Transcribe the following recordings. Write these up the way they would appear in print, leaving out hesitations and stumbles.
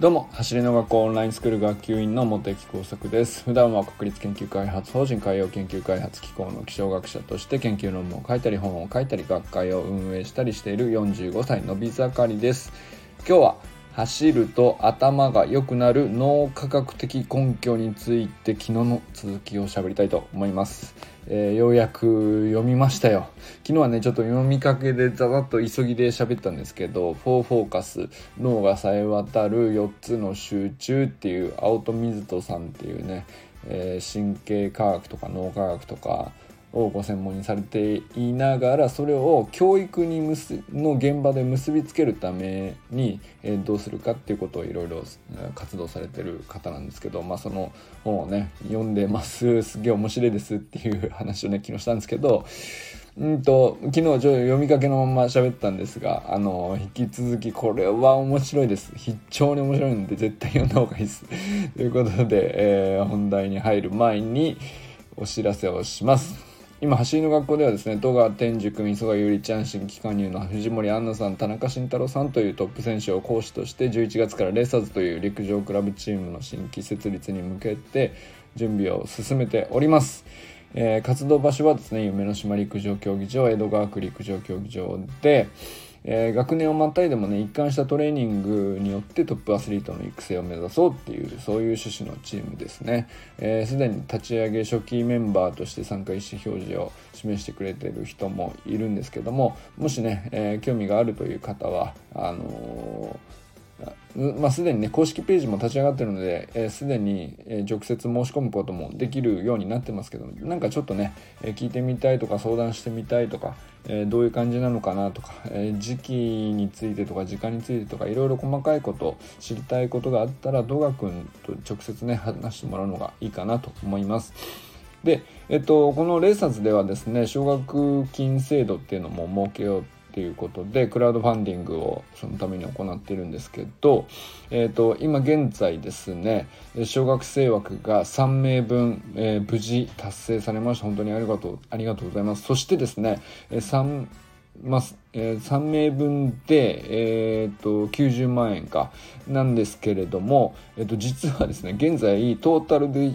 どうも、走りの学校オンラインスクール学級委員の茂木耕作です。普段は国立研究開発法人海洋研究開発機構の気象学者として研究論文を書いたり本を書いたり学会を運営したりしている45歳のび盛りです。今日は走ると頭が良くなる脳科学的根拠について昨日の続きをしゃべりたいと思います。ようやく読みましたよ。昨日はねちょっと読みかけでざざっと急ぎで喋ったんですけど、4フォーカス、脳が冴え渡る4つの集中っていう青戸水人さんっていうね、神経科学とか脳科学とかをご専門にされていながら、それを教育にの現場で結びつけるためにどうするかっていうことをいろいろ活動されてる方なんですけど、その本をね読んでます、すげえ面白いですっていう話をね昨日したんですけど、昨日読みかけのまま喋ったんですが、引き続きこれは面白いです。非常に面白いんで絶対読んだ方がいいですということで、本題に入る前にお知らせをします。今走りの学校ではですね、戸川天寿君、磯貝ゆりちゃん、新規加入の藤森杏奈さん、田中慎太郎さんというトップ選手を講師として11月からレーサーズという陸上クラブチームの新規設立に向けて準備を進めております。活動場所はですね、夢の島陸上競技場、江戸川区陸上競技場で、学年をまたいでもね一貫したトレーニングによってトップアスリートの育成を目指そうっていう、そういう趣旨のチームですね。すでに立ち上げ初期メンバーとして参加意思表示を示してくれている人もいるんですけども、もしね、興味があるという方はすでにね公式ページも立ち上がってるので、すでに直接申し込むこともできるようになってますけど、なんかちょっとね聞いてみたいとか相談してみたいとか、どういう感じなのかなとか、時期についてとか時間についてとかいろいろ細かいこと知りたいことがあったら、戸川君と直接ね話してもらうのがいいかなと思います。で、このレーサーズではですね、奨学金制度っていうのも設けようということでクラウドファンディングをそのために行っているんですけど、今現在ですね小学生枠が3名分、無事達成されました。本当にありがとうございます。そしてですね3名分で、90万円かなんですけれども、実はですね現在トータルで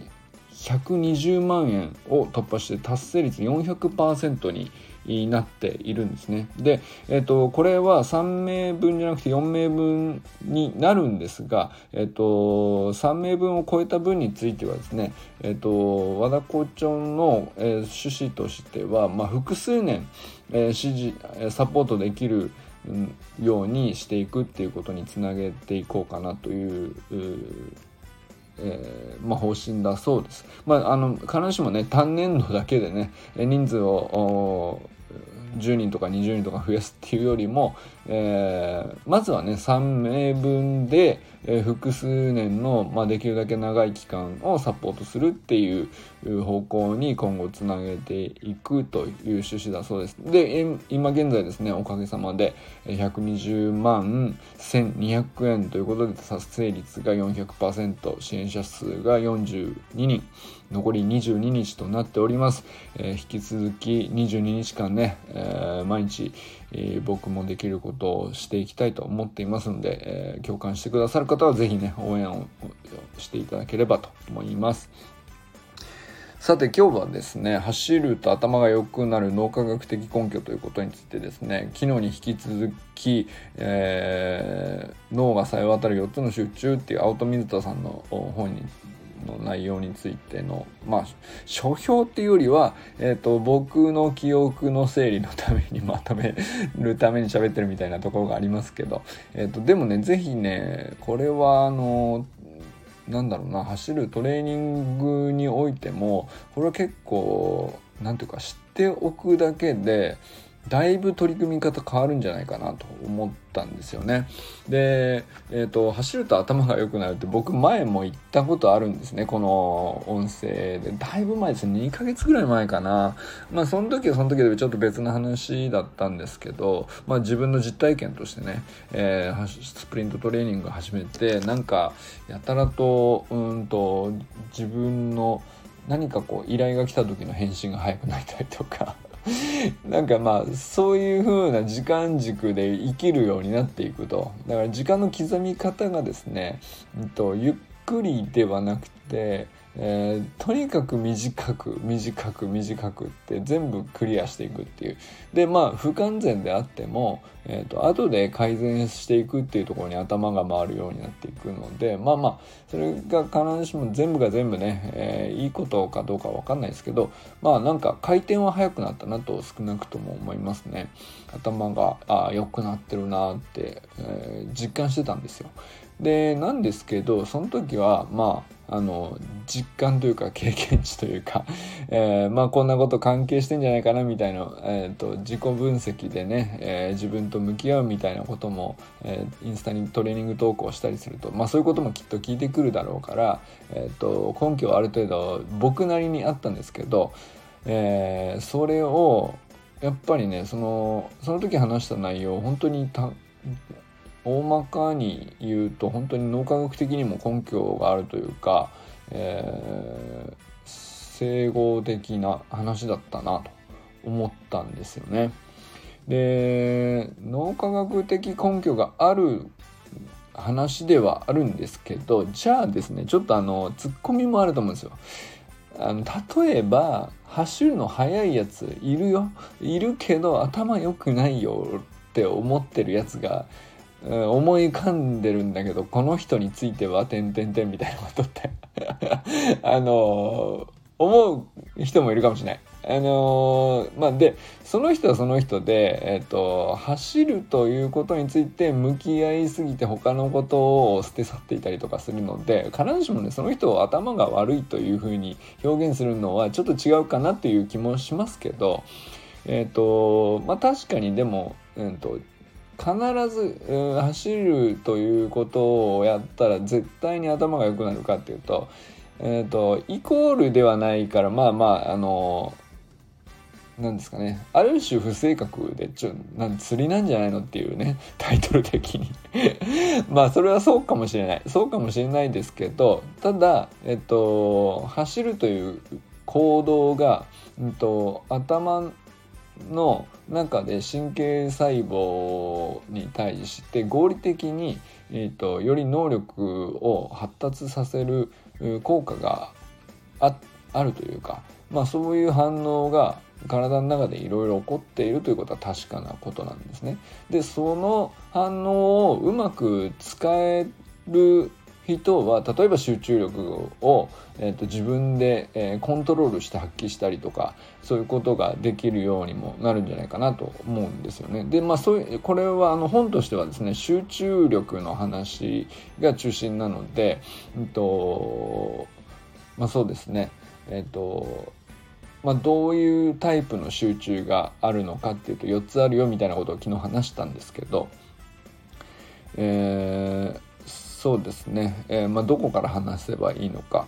120万円を突破して達成率 400% になっているんですね。で、これは3名分じゃなくて4名分になるんですが、3名分を超えた分についてはですね、和田校長の、趣旨としては、複数年、サポートできるようにしていくっていうことにつなげていこうかなという方針だそうです。必ずしもね単年度だけでね人数を10人とか20人とか増やすっていうよりも、まずはね3名分で、複数年の、できるだけ長い期間をサポートするっていう方向に今後つなげていくという趣旨だそうです。で、今現在ですねおかげさまで120万1200円ということで達成率が 400%、 支援者数が42人、残り22日となっております。引き続き22日間ね、毎日、僕もできることをしていきたいと思っていますので、共感してくださる方はぜひね応援をしていただければと思います。さて今日はですね、走ると頭が良くなる脳科学的根拠ということについてですね、昨日に引き続き、脳が冴え渡る4つの集中っていう青戸水人さんの本にの内容についての、書評っていうよりは、僕の記憶の整理のためにまとめるために喋ってるみたいなところがありますけど、でもねぜひねこれは走るトレーニングにおいてもこれは結構知っておくだけでだいぶ取り組み方変わるんじゃないかなと思ったんですよね。で、走ると頭が良くなるって僕前も言ったことあるんですね、この音声で。だいぶ前ですね、2ヶ月ぐらい前かな。その時はその時でちょっと別の話だったんですけど、自分の実体験としてね、スプリントトレーニングを始めて、やたらと自分の何か依頼が来た時の返信が早くなりたりとかなんかまあそういう風な時間軸で生きるようになっていくと、だから時間の刻み方がですね、ゆっくりではなくて、とにかく短くって全部クリアしていくっていう。でまあ不完全であっても、後で改善していくっていうところに頭が回るようになっていくので、まあまあそれが必ずしも全部が全部ね、いいことかどうか分かんないですけど、まあなんか回転は早くなったなと少なくとも思いますね。頭が良くなってるなって、実感してたんですよ。でなんですけど、その時はまあ実感というか経験値というか、まあこんなこと関係してんじゃないかなみたいな、自己分析でね、自分と向き合うみたいなことも、インスタにトレーニング投稿したりすると、まあそういうこともきっと聞いてくるだろうから、根拠はある程度僕なりにあったんですけど、それをやっぱりね、その時話した内容を本当に大まかに言うと本当に脳科学的にも根拠があるというか、整合的な話だったなと思ったんですよね。で脳科学的根拠がある話ではあるんですけど、じゃあですね、ちょっとツッコミもあると思うんですよ。例えば走るの速いやついるけど頭良くないよって思ってるやつが思い浮かんでるんだけど、この人については…みたいなことって思う人もいるかもしれない。まあでその人はその人で、走るということについて向き合いすぎて他のことを捨て去っていたりとかするので、必ずしもねその人を頭が悪いというふうに表現するのはちょっと違うかなという気もしますけど、まあ確かにでも必ず走るということをやったら絶対に頭が良くなるかっていうと、イコールではないから、まあまあなんですかね、ある種不正確で釣りなんじゃないのっていうね、タイトル的にまあそれはそうかもしれないですけど、ただ走るという行動が、頭の中で神経細胞に対して合理的に、より能力を発達させる効果が あるというか、まあ、そういう反応が体の中でいろいろ起こっているということは確かなことなんですね。でその反応をうまく使える人は、例えば集中力を、自分で、コントロールして発揮したりとか、そういうことができるようにもなるんじゃないかなと思うんですよね。で、まあこれは本としてはですね、集中力の話が中心なので、まあそうですね、まあ、どういうタイプの集中があるのかっていうと4つあるよみたいなことを昨日話したんですけど、そうですね、まあ、どこから話せばいいのか、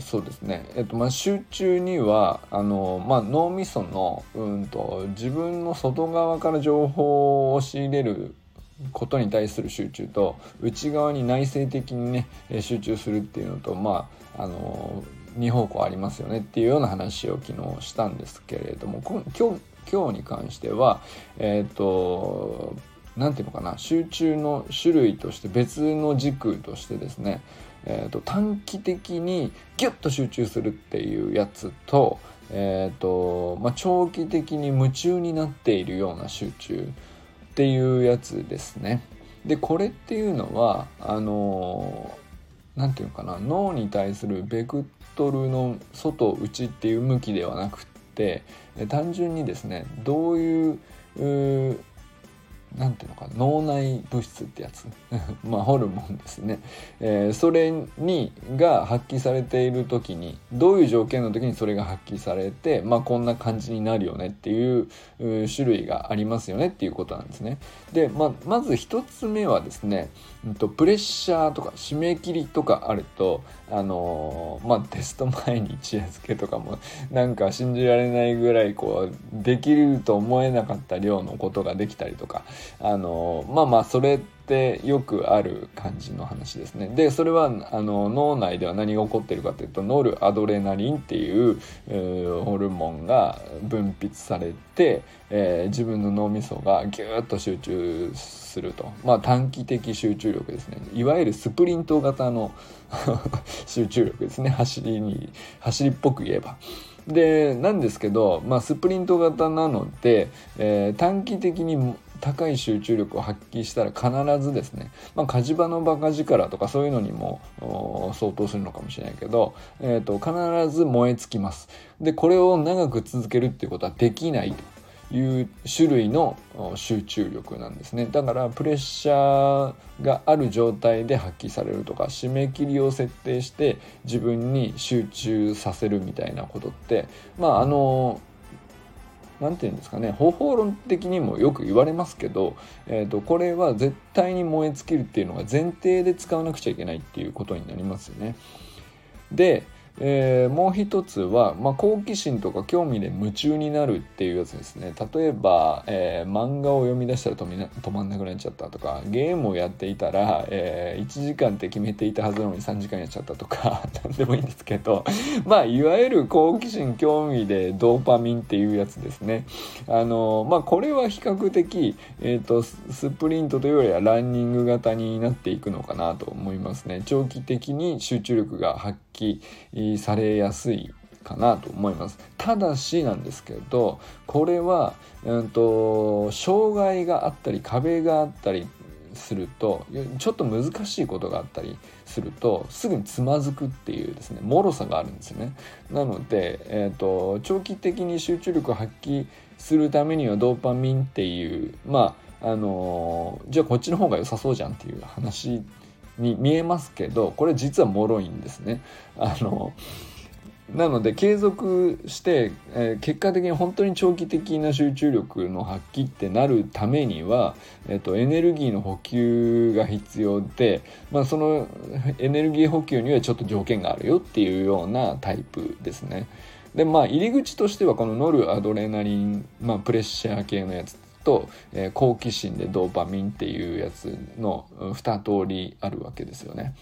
そうですね、まあ、集中にはまあ、脳みその、自分の外側から情報を仕入れることに対する集中と、内側に内省的にね集中するっていうのと、まあ2方向ありますよねっていうような話を昨日したんですけれども、今日に関してはなんていうのかな、集中の種類として別の軸としてですね、短期的にギュッと集中するっていうやつと、まあ、長期的に夢中になっているような集中っていうやつですね。でこれっていうのはなんていうのかな、脳に対するベクトルの外内っていう向きではなくって、単純にですね、どういうなんていうのか、脳内物質ってやつまあホルモンですね、それにが発揮されている時に、どういう条件の時にそれが発揮されて、まあこんな感じになるよねっていう種類がありますよねっていうことなんですね。で、まず一つ目はですね、プレッシャーとか締め切りとかあると、まあテスト前に一夜漬けとかもなんか信じられないぐらいこうできると思えなかった量のことができたりとか、まあまあそれってよくある感じの話ですね。でそれは脳内では何が起こっているかというと、ノルアドレナリンっていうホルモンが分泌されて、自分の脳みそがギューッと集中すると、まあ、短期的集中力ですね。いわゆるスプリント型の集中力ですね。走りっぽく言えばでなんですけど、まあ、スプリント型なので、短期的に高い集中力を発揮したら必ずですね、まあ、火事場のバカ力とかそういうのにも相当するのかもしれないけど、必ず燃え尽きます。でこれを長く続けるっていうことはできないという種類の集中力なんですね。だからプレッシャーがある状態で発揮されるとか、締め切りを設定して自分に集中させるみたいなことって、まあなんていうんですかね、方法論的にもよく言われますけど、これは絶対に燃え尽きるっていうのが前提で使わなくちゃいけないっていうことになりますよね。で、もう一つは、まあ、好奇心とか興味で夢中になるっていうやつですね。例えば、漫画を読み出したら止まんなくなっちゃったとか、ゲームをやっていたら、1時間って決めていたはずなのに3時間やっちゃったとか何でもいいんですけどまあいわゆる好奇心興味でドーパミンっていうやつですね。まあ、これは比較的、スプリントというよりはランニング型になっていくのかなと思いますね。長期的に集中力が発揮されやすいかなと思います。ただしなんですけど、これは、障害があったり壁があったりすると、ちょっと難しいことがあったりするとすぐにつまずくっていうですね、脆さがあるんですよね。なので、長期的に集中力を発揮するためにはドーパミンっていう、まあじゃあこっちの方が良さそうじゃんっていう話に見えますけど、これ実は脆いんですね。なので継続して、結果的に本当に長期的な集中力の発揮ってなるためには、エネルギーの補給が必要で、まあ、そのエネルギー補給にはちょっと条件があるよっていうようなタイプですね。で、まあ、入り口としてはこのノルアドレナリン、まあ、プレッシャー系のやつと、好奇心でドーパミンっていうやつの2通りあるわけですよね。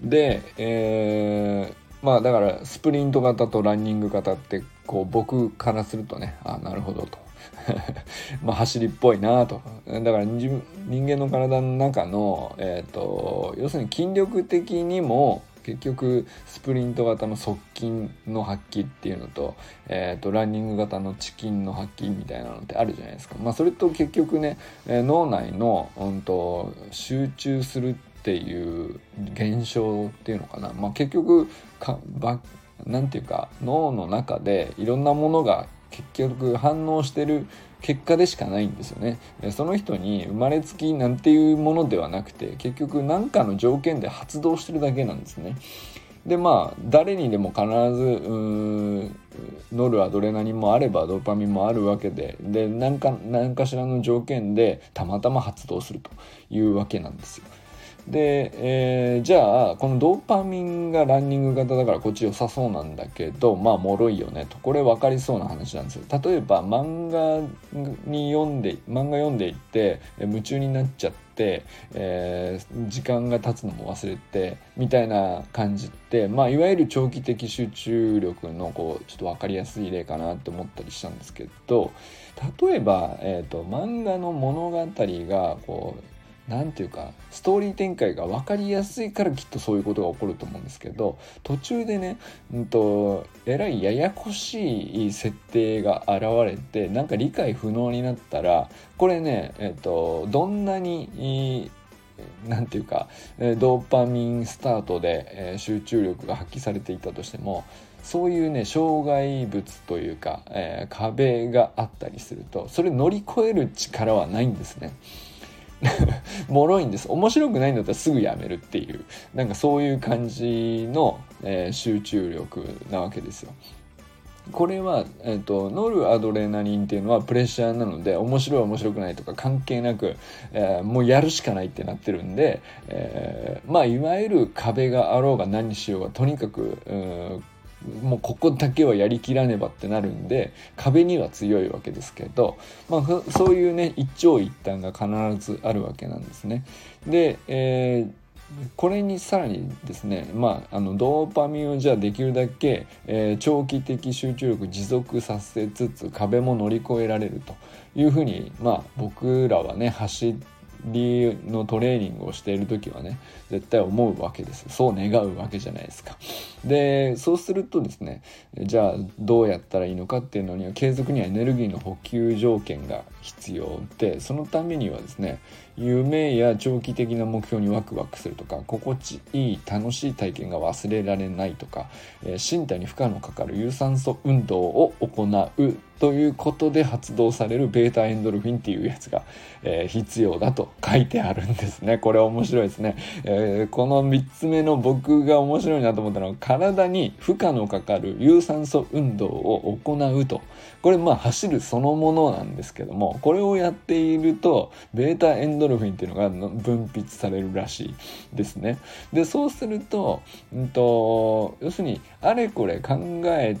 で、まあだからスプリント型とランニング型ってこう僕からするとね、あ、なるほどとまあ走りっぽいなと。だから人間の体の中の、要するに筋力的にも結局スプリント型の側筋の発揮っていうのと、ランニング型の遅筋の発揮みたいなのってあるじゃないですか。まあ、それと結局ね、脳内の、集中するっていう現象っていうのかな、まあ、結局なんていうか、脳の中でいろんなものが結局反応してる結果でしかないんですよね。その人に生まれつきなんていうものではなくて、結局何かの条件で発動してるだけなんですね。でまあ誰にでも必ずノルアドレナリンもあればドーパミンもあるわけで、で何かしらの条件でたまたま発動するというわけなんですよ。で、じゃあこのドーパミンがランニング型だからこっち良さそうなんだけど、まあ脆いよねと、これ分かりそうな話なんですよ。例えば漫画読んでいって夢中になっちゃって、時間が経つのも忘れてみたいな感じって、まあ、いわゆる長期的集中力のこうちょっと分かりやすい例かなって思ったりしたんですけど、例えば、漫画の物語がこうなんていうかストーリー展開が分かりやすいからきっとそういうことが起こると思うんですけど、途中でね、えらいややこしい設定が現れてなんか理解不能になったら、これね、どんなになんていうかドーパミンスタートで集中力が発揮されていたとしても、そういうね、障害物というか、壁があったりするとそれ乗り越える力はないんですね。脆いんです。面白くないんだったらすぐやめるっていう、なんかそういう感じの、集中力なわけですよ。これは、ノルアドレナリンっていうのはプレッシャーなので、面白い面白くないとか関係なく、もうやるしかないってなってるんで、まあいわゆる壁があろうが何しようがとにかくもうここだけはやりきらねばってなるんで、壁には強いわけですけど、まあ、そういうね一長一短が必ずあるわけなんですね。で、これにさらにですね、ドーパミンをじゃあできるだけ、長期的集中力持続させつつ壁も乗り越えられるというふうに、僕らはね走りのトレーニングをしている時はね絶対思うわけです。そう願うわけじゃないですか。でそうするとですね、じゃあどうやったらいいのかっていうのには継続にはエネルギーの補給条件が必要で、そのためにはですね夢や長期的な目標にワクワクするとか、心地いい楽しい体験が忘れられないとか、身体に負荷のかかる有酸素運動を行うということで発動されるベータエンドルフィンっていうやつが、必要だと書いてあるんですね。これ面白いですね、この3つ目の僕が面白いなと思ったのは、体に負荷のかかる有酸素運動を行うと、これ走るそのものなんですけども、これをやっているとベータエンドルフィンっていうのが分泌されるらしいですね。でそうすると、要するにあれこれ考え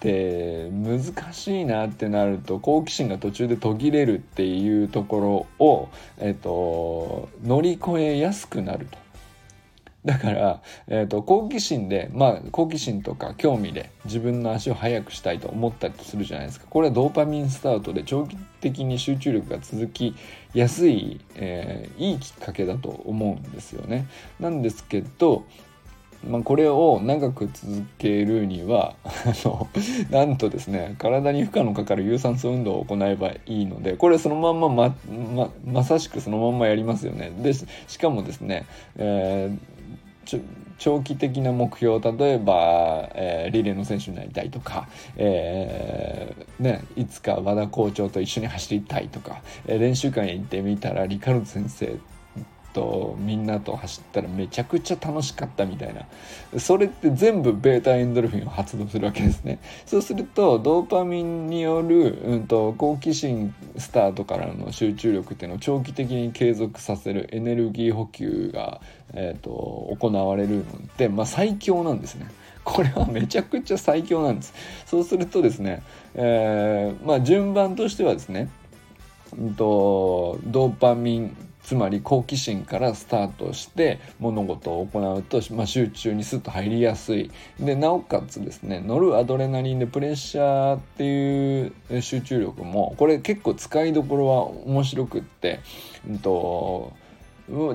て難しいなってなると好奇心が途中で途切れるっていうところを、乗り越えやすくなると。だから、好奇心で、好奇心とか興味で自分の足を速くしたいと思ったりするじゃないですか。これはドーパミンスタートで長期的に集中力が続きやすい、いいきっかけだと思うんですよね。なんですけど、これを長く続けるにはなんとですね、体に負荷のかかる有酸素運動を行えばいいので、これそのまんま まさしくそのまんまやりますよね。でしかもですね、長期的な目標、例えば、リレーの選手になりたいとか、いつか和田校長と一緒に走りたいとか、練習会に行ってみたらリカルド先生とみんなと走ったらめちゃくちゃ楽しかったみたいな、それって全部ベータエンドルフィンを発動するわけですね。そうするとドーパミンによる、好奇心スタートからの集中力っていうのを長期的に継続させるエネルギー補給が、行われるので、最強なんですね。これはめちゃくちゃ最強なんです。そうするとですね、順番としてはですね、ドーパミン、つまり好奇心からスタートして物事を行うと、集中にスッと入りやすい。でなおかつですね、ノルアドレナリンでプレッシャーっていう集中力も、これ結構使いどころは面白くって、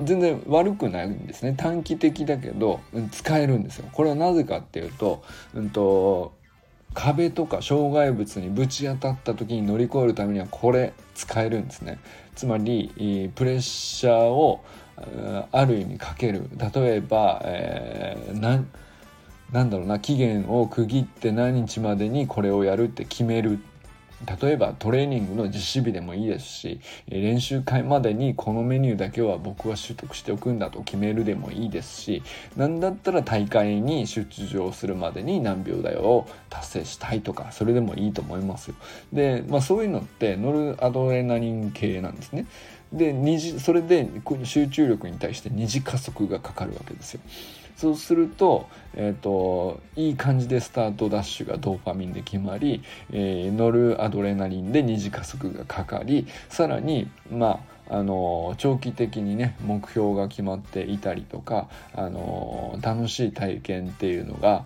全然悪くないんですね。短期的だけど使えるんですよ。これはなぜかっていうと、壁とか障害物にぶち当たった時に乗り越えるためにはこれ使えるんですね。つまりプレッシャーをある意味かける。例えば、期限を区切って何日までにこれをやるって決める。例えばトレーニングの実施日でもいいですし、練習会までにこのメニューだけは僕は習得しておくんだと決めるでもいいですし、なんだったら大会に出場するまでに何秒台を達成したいとか、それでもいいと思いますよ。で、そういうのってノルアドレナリン系なんですね。でそれで集中力に対して二次加速がかかるわけですよ。そうすると、いい感じでスタートダッシュがドーパミンで決まり、ノルアドレナリンで二次加速がかかり、さらに長期的にね目標が決まっていたりとか、楽しい体験っていうのが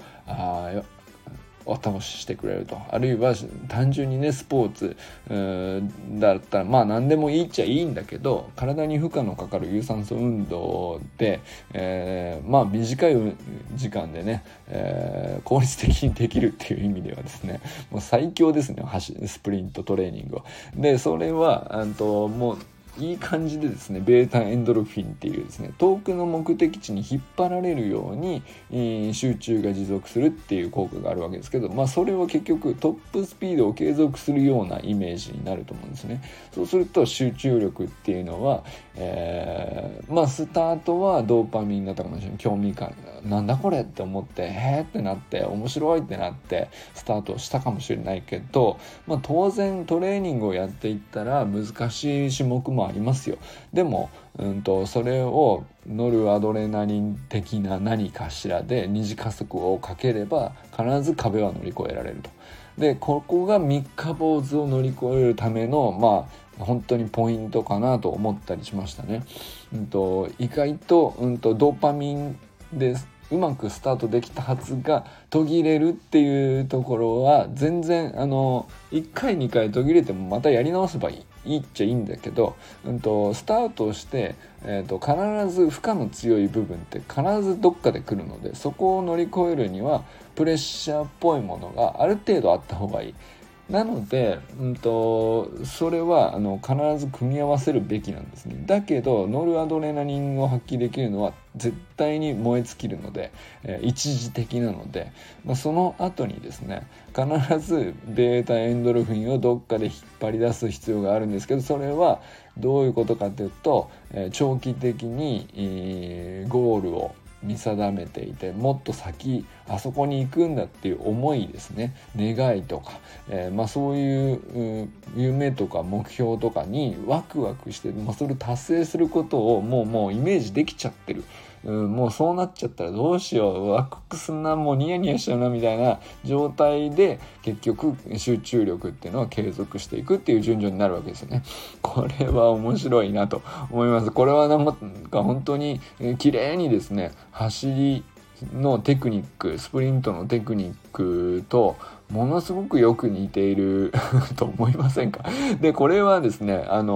お楽しみしてくれると。あるいは単純にねスポーツだったら何でもいいっちゃいいんだけど、体に負荷のかかる有酸素運動で、短い時間でね、効率的にできるっていう意味ではですね、もう最強ですね、スプリントトレーニングは。でそれはもういい感じでですね、ベータエンドルフィンっていうですね、遠くの目的地に引っ張られるように、集中が持続するっていう効果があるわけですけど、それは結局トップスピードを継続するようなイメージになると思うんですね。そうすると集中力っていうのは、スタートはドーパミンだったかもしれない、興味感、なんだこれって思ってへーってなって面白いってなってスタートしたかもしれないけど、当然トレーニングをやっていったら難しい種目もありますよ。でも、それをノルアドレナリン的な何かしらで二次加速をかければ必ず壁は乗り越えられると。でここが三日坊主を乗り越えるための本当にポイントかなと思ったりしましたね。意外と、ドーパミンでうまくスタートできたはずが途切れるっていうところは全然1回2回途切れてもまたやり直せばいいっちゃいいんだけど、スタートして、必ず負荷の強い部分って必ずどっかで来るので、そこを乗り越えるにはプレッシャーっぽいものがある程度あった方がいい。なので、それは必ず組み合わせるべきなんですね。だけどノルアドレナリンを発揮できるのは絶対に燃え尽きるので、一時的なので、その後にですね必ずベータエンドルフィンをどっかで引っ張り出す必要があるんですけど、それはどういうことかというと、長期的に、ゴールを見定めていて、もっと先あそこに行くんだっていう思いですね、願いとか、そういう夢とか目標とかにワクワクして、それを達成することをもうイメージできちゃってる、もうそうなっちゃったらどうしよう、ワクワクすんな、もうニヤニヤしちゃうなみたいな状態で結局集中力っていうのは継続していくっていう順序になるわけですよね。これは面白いなと思います。これはなんか本当に綺麗にですね、走りのテクニック、スプリントのテクニックとものすごくよく似ていると思いませんか。でこれはですね、なん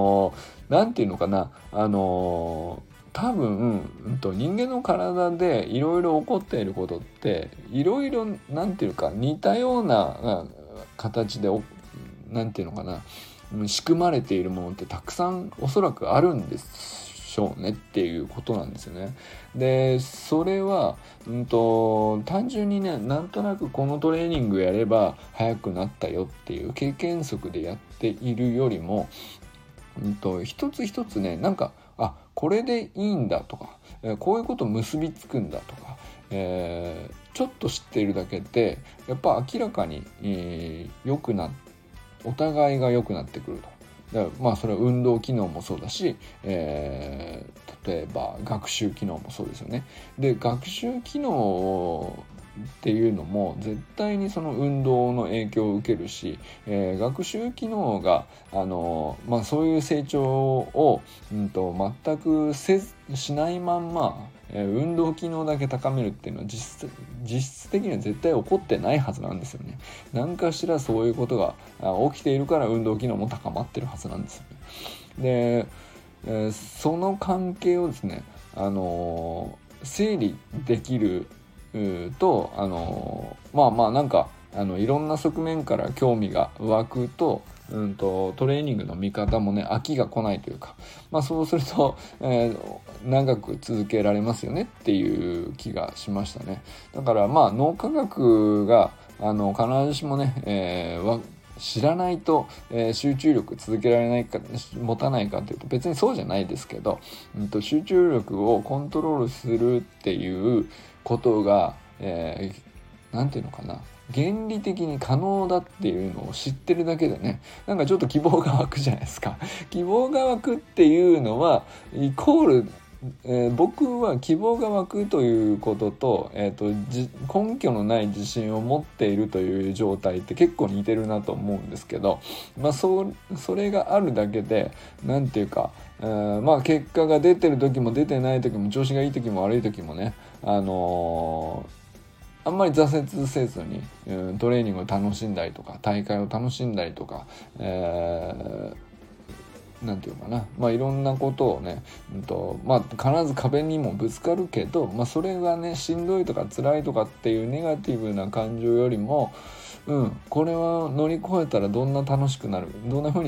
ていうのかな、多分、人間の体でいろいろ起こっていることっていろいろなんていうか似たような形でなんていうのかな、仕組まれているものってたくさんおそらくあるんですねっていうことなんですよね。でそれは、単純にね、なんとなくこのトレーニングやれば速くなったよっていう経験則でやっているよりも、一つ一つね、なんかあこれでいいんだとか、こういうこと結びつくんだとか、ちょっと知っているだけでやっぱ明らかに、お互いが良くなってくると。それは運動機能もそうだし、例えば学習機能もそうですよね。で学習機能っていうのも絶対にその運動の影響を受けるし、学習機能が、そういう成長を、全くしないまんま運動機能だけ高めるっていうのは実質的には絶対起こってないはずなんですよね。何かしらそういうことが起きているから運動機能も高まってるはずなんですよね。でその関係をですね、整理できると、なんかいろんな側面から興味が湧くと、トレーニングの見方もね、飽きが来ないというか、そうすると、長く続けられますよねっていう気がしましたね。だから脳科学が必ずしもね、知らないと、集中力続けられないか持たないかっていうと別にそうじゃないですけど、集中力をコントロールするっていうことが、なんていうのかな、原理的に可能だっていうのを知ってるだけでね、なんかちょっと希望が湧くじゃないですか。希望が湧くっていうのはイコール、僕は希望が湧くということと、根拠のない自信を持っているという状態って結構似てるなと思うんですけど、それがあるだけでなんていうか、結果が出てる時も出てない時も、調子がいい時も悪い時もね、あんまり挫折せずにトレーニングを楽しんだりとか、大会を楽しんだりとか、なんていうかな、いろんなことをね、必ず壁にもぶつかるけど、それがね、しんどいとか辛いとかっていうネガティブな感情よりも、これは乗り越えたらどんな風に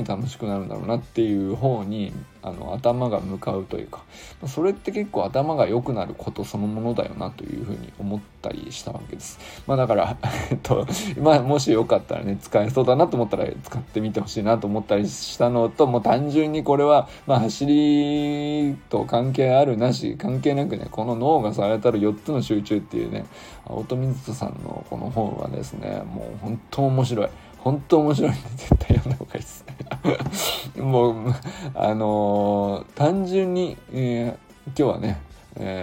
楽しくなるんだろうなっていう方に頭が向かうというか、それって結構頭が良くなることそのものだよなというふうに思ったりしたわけです。だからもしよかったらね、使えそうだなと思ったら使ってみてほしいなと思ったりしたのと、もう単純にこれは走りと関係あるなし関係なくね、この脳がされたる4つの集中っていうね、青戸水人さんのこの本はですね、もう本当面白いんで絶対読んだ方がいいですもう単純に、今日はね、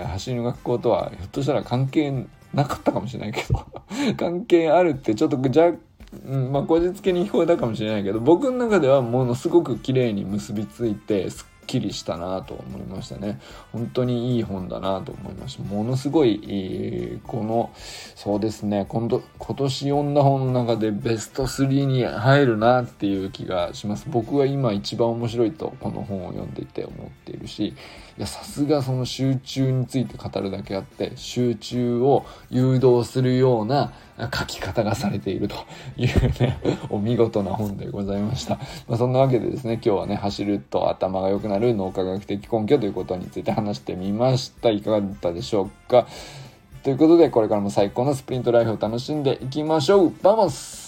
走りの学校とはひょっとしたら関係なかったかもしれないけど関係あるってちょっとまあ、こじつけに聞こえたかもしれないけど、僕の中ではものすごく綺麗に結びついてすっきりしたなと思いましたね。本当にいい本だなと思いました。ものすごいそうですね、今年読んだ本の中でベスト3に入るなっていう気がします。僕は今一番面白いとこの本を読んでいて思っているし、いや、さすがその集中について語るだけあって、集中を誘導するような書き方がされているというねお見事な本でございました。まあ、そんなわけでですね、今日はね、走ると頭が良くなる脳科学的根拠ということについて話してみました。いかがだったでしょうか。ということで、これからも最高のスプリントライフを楽しんでいきましょう。バモス。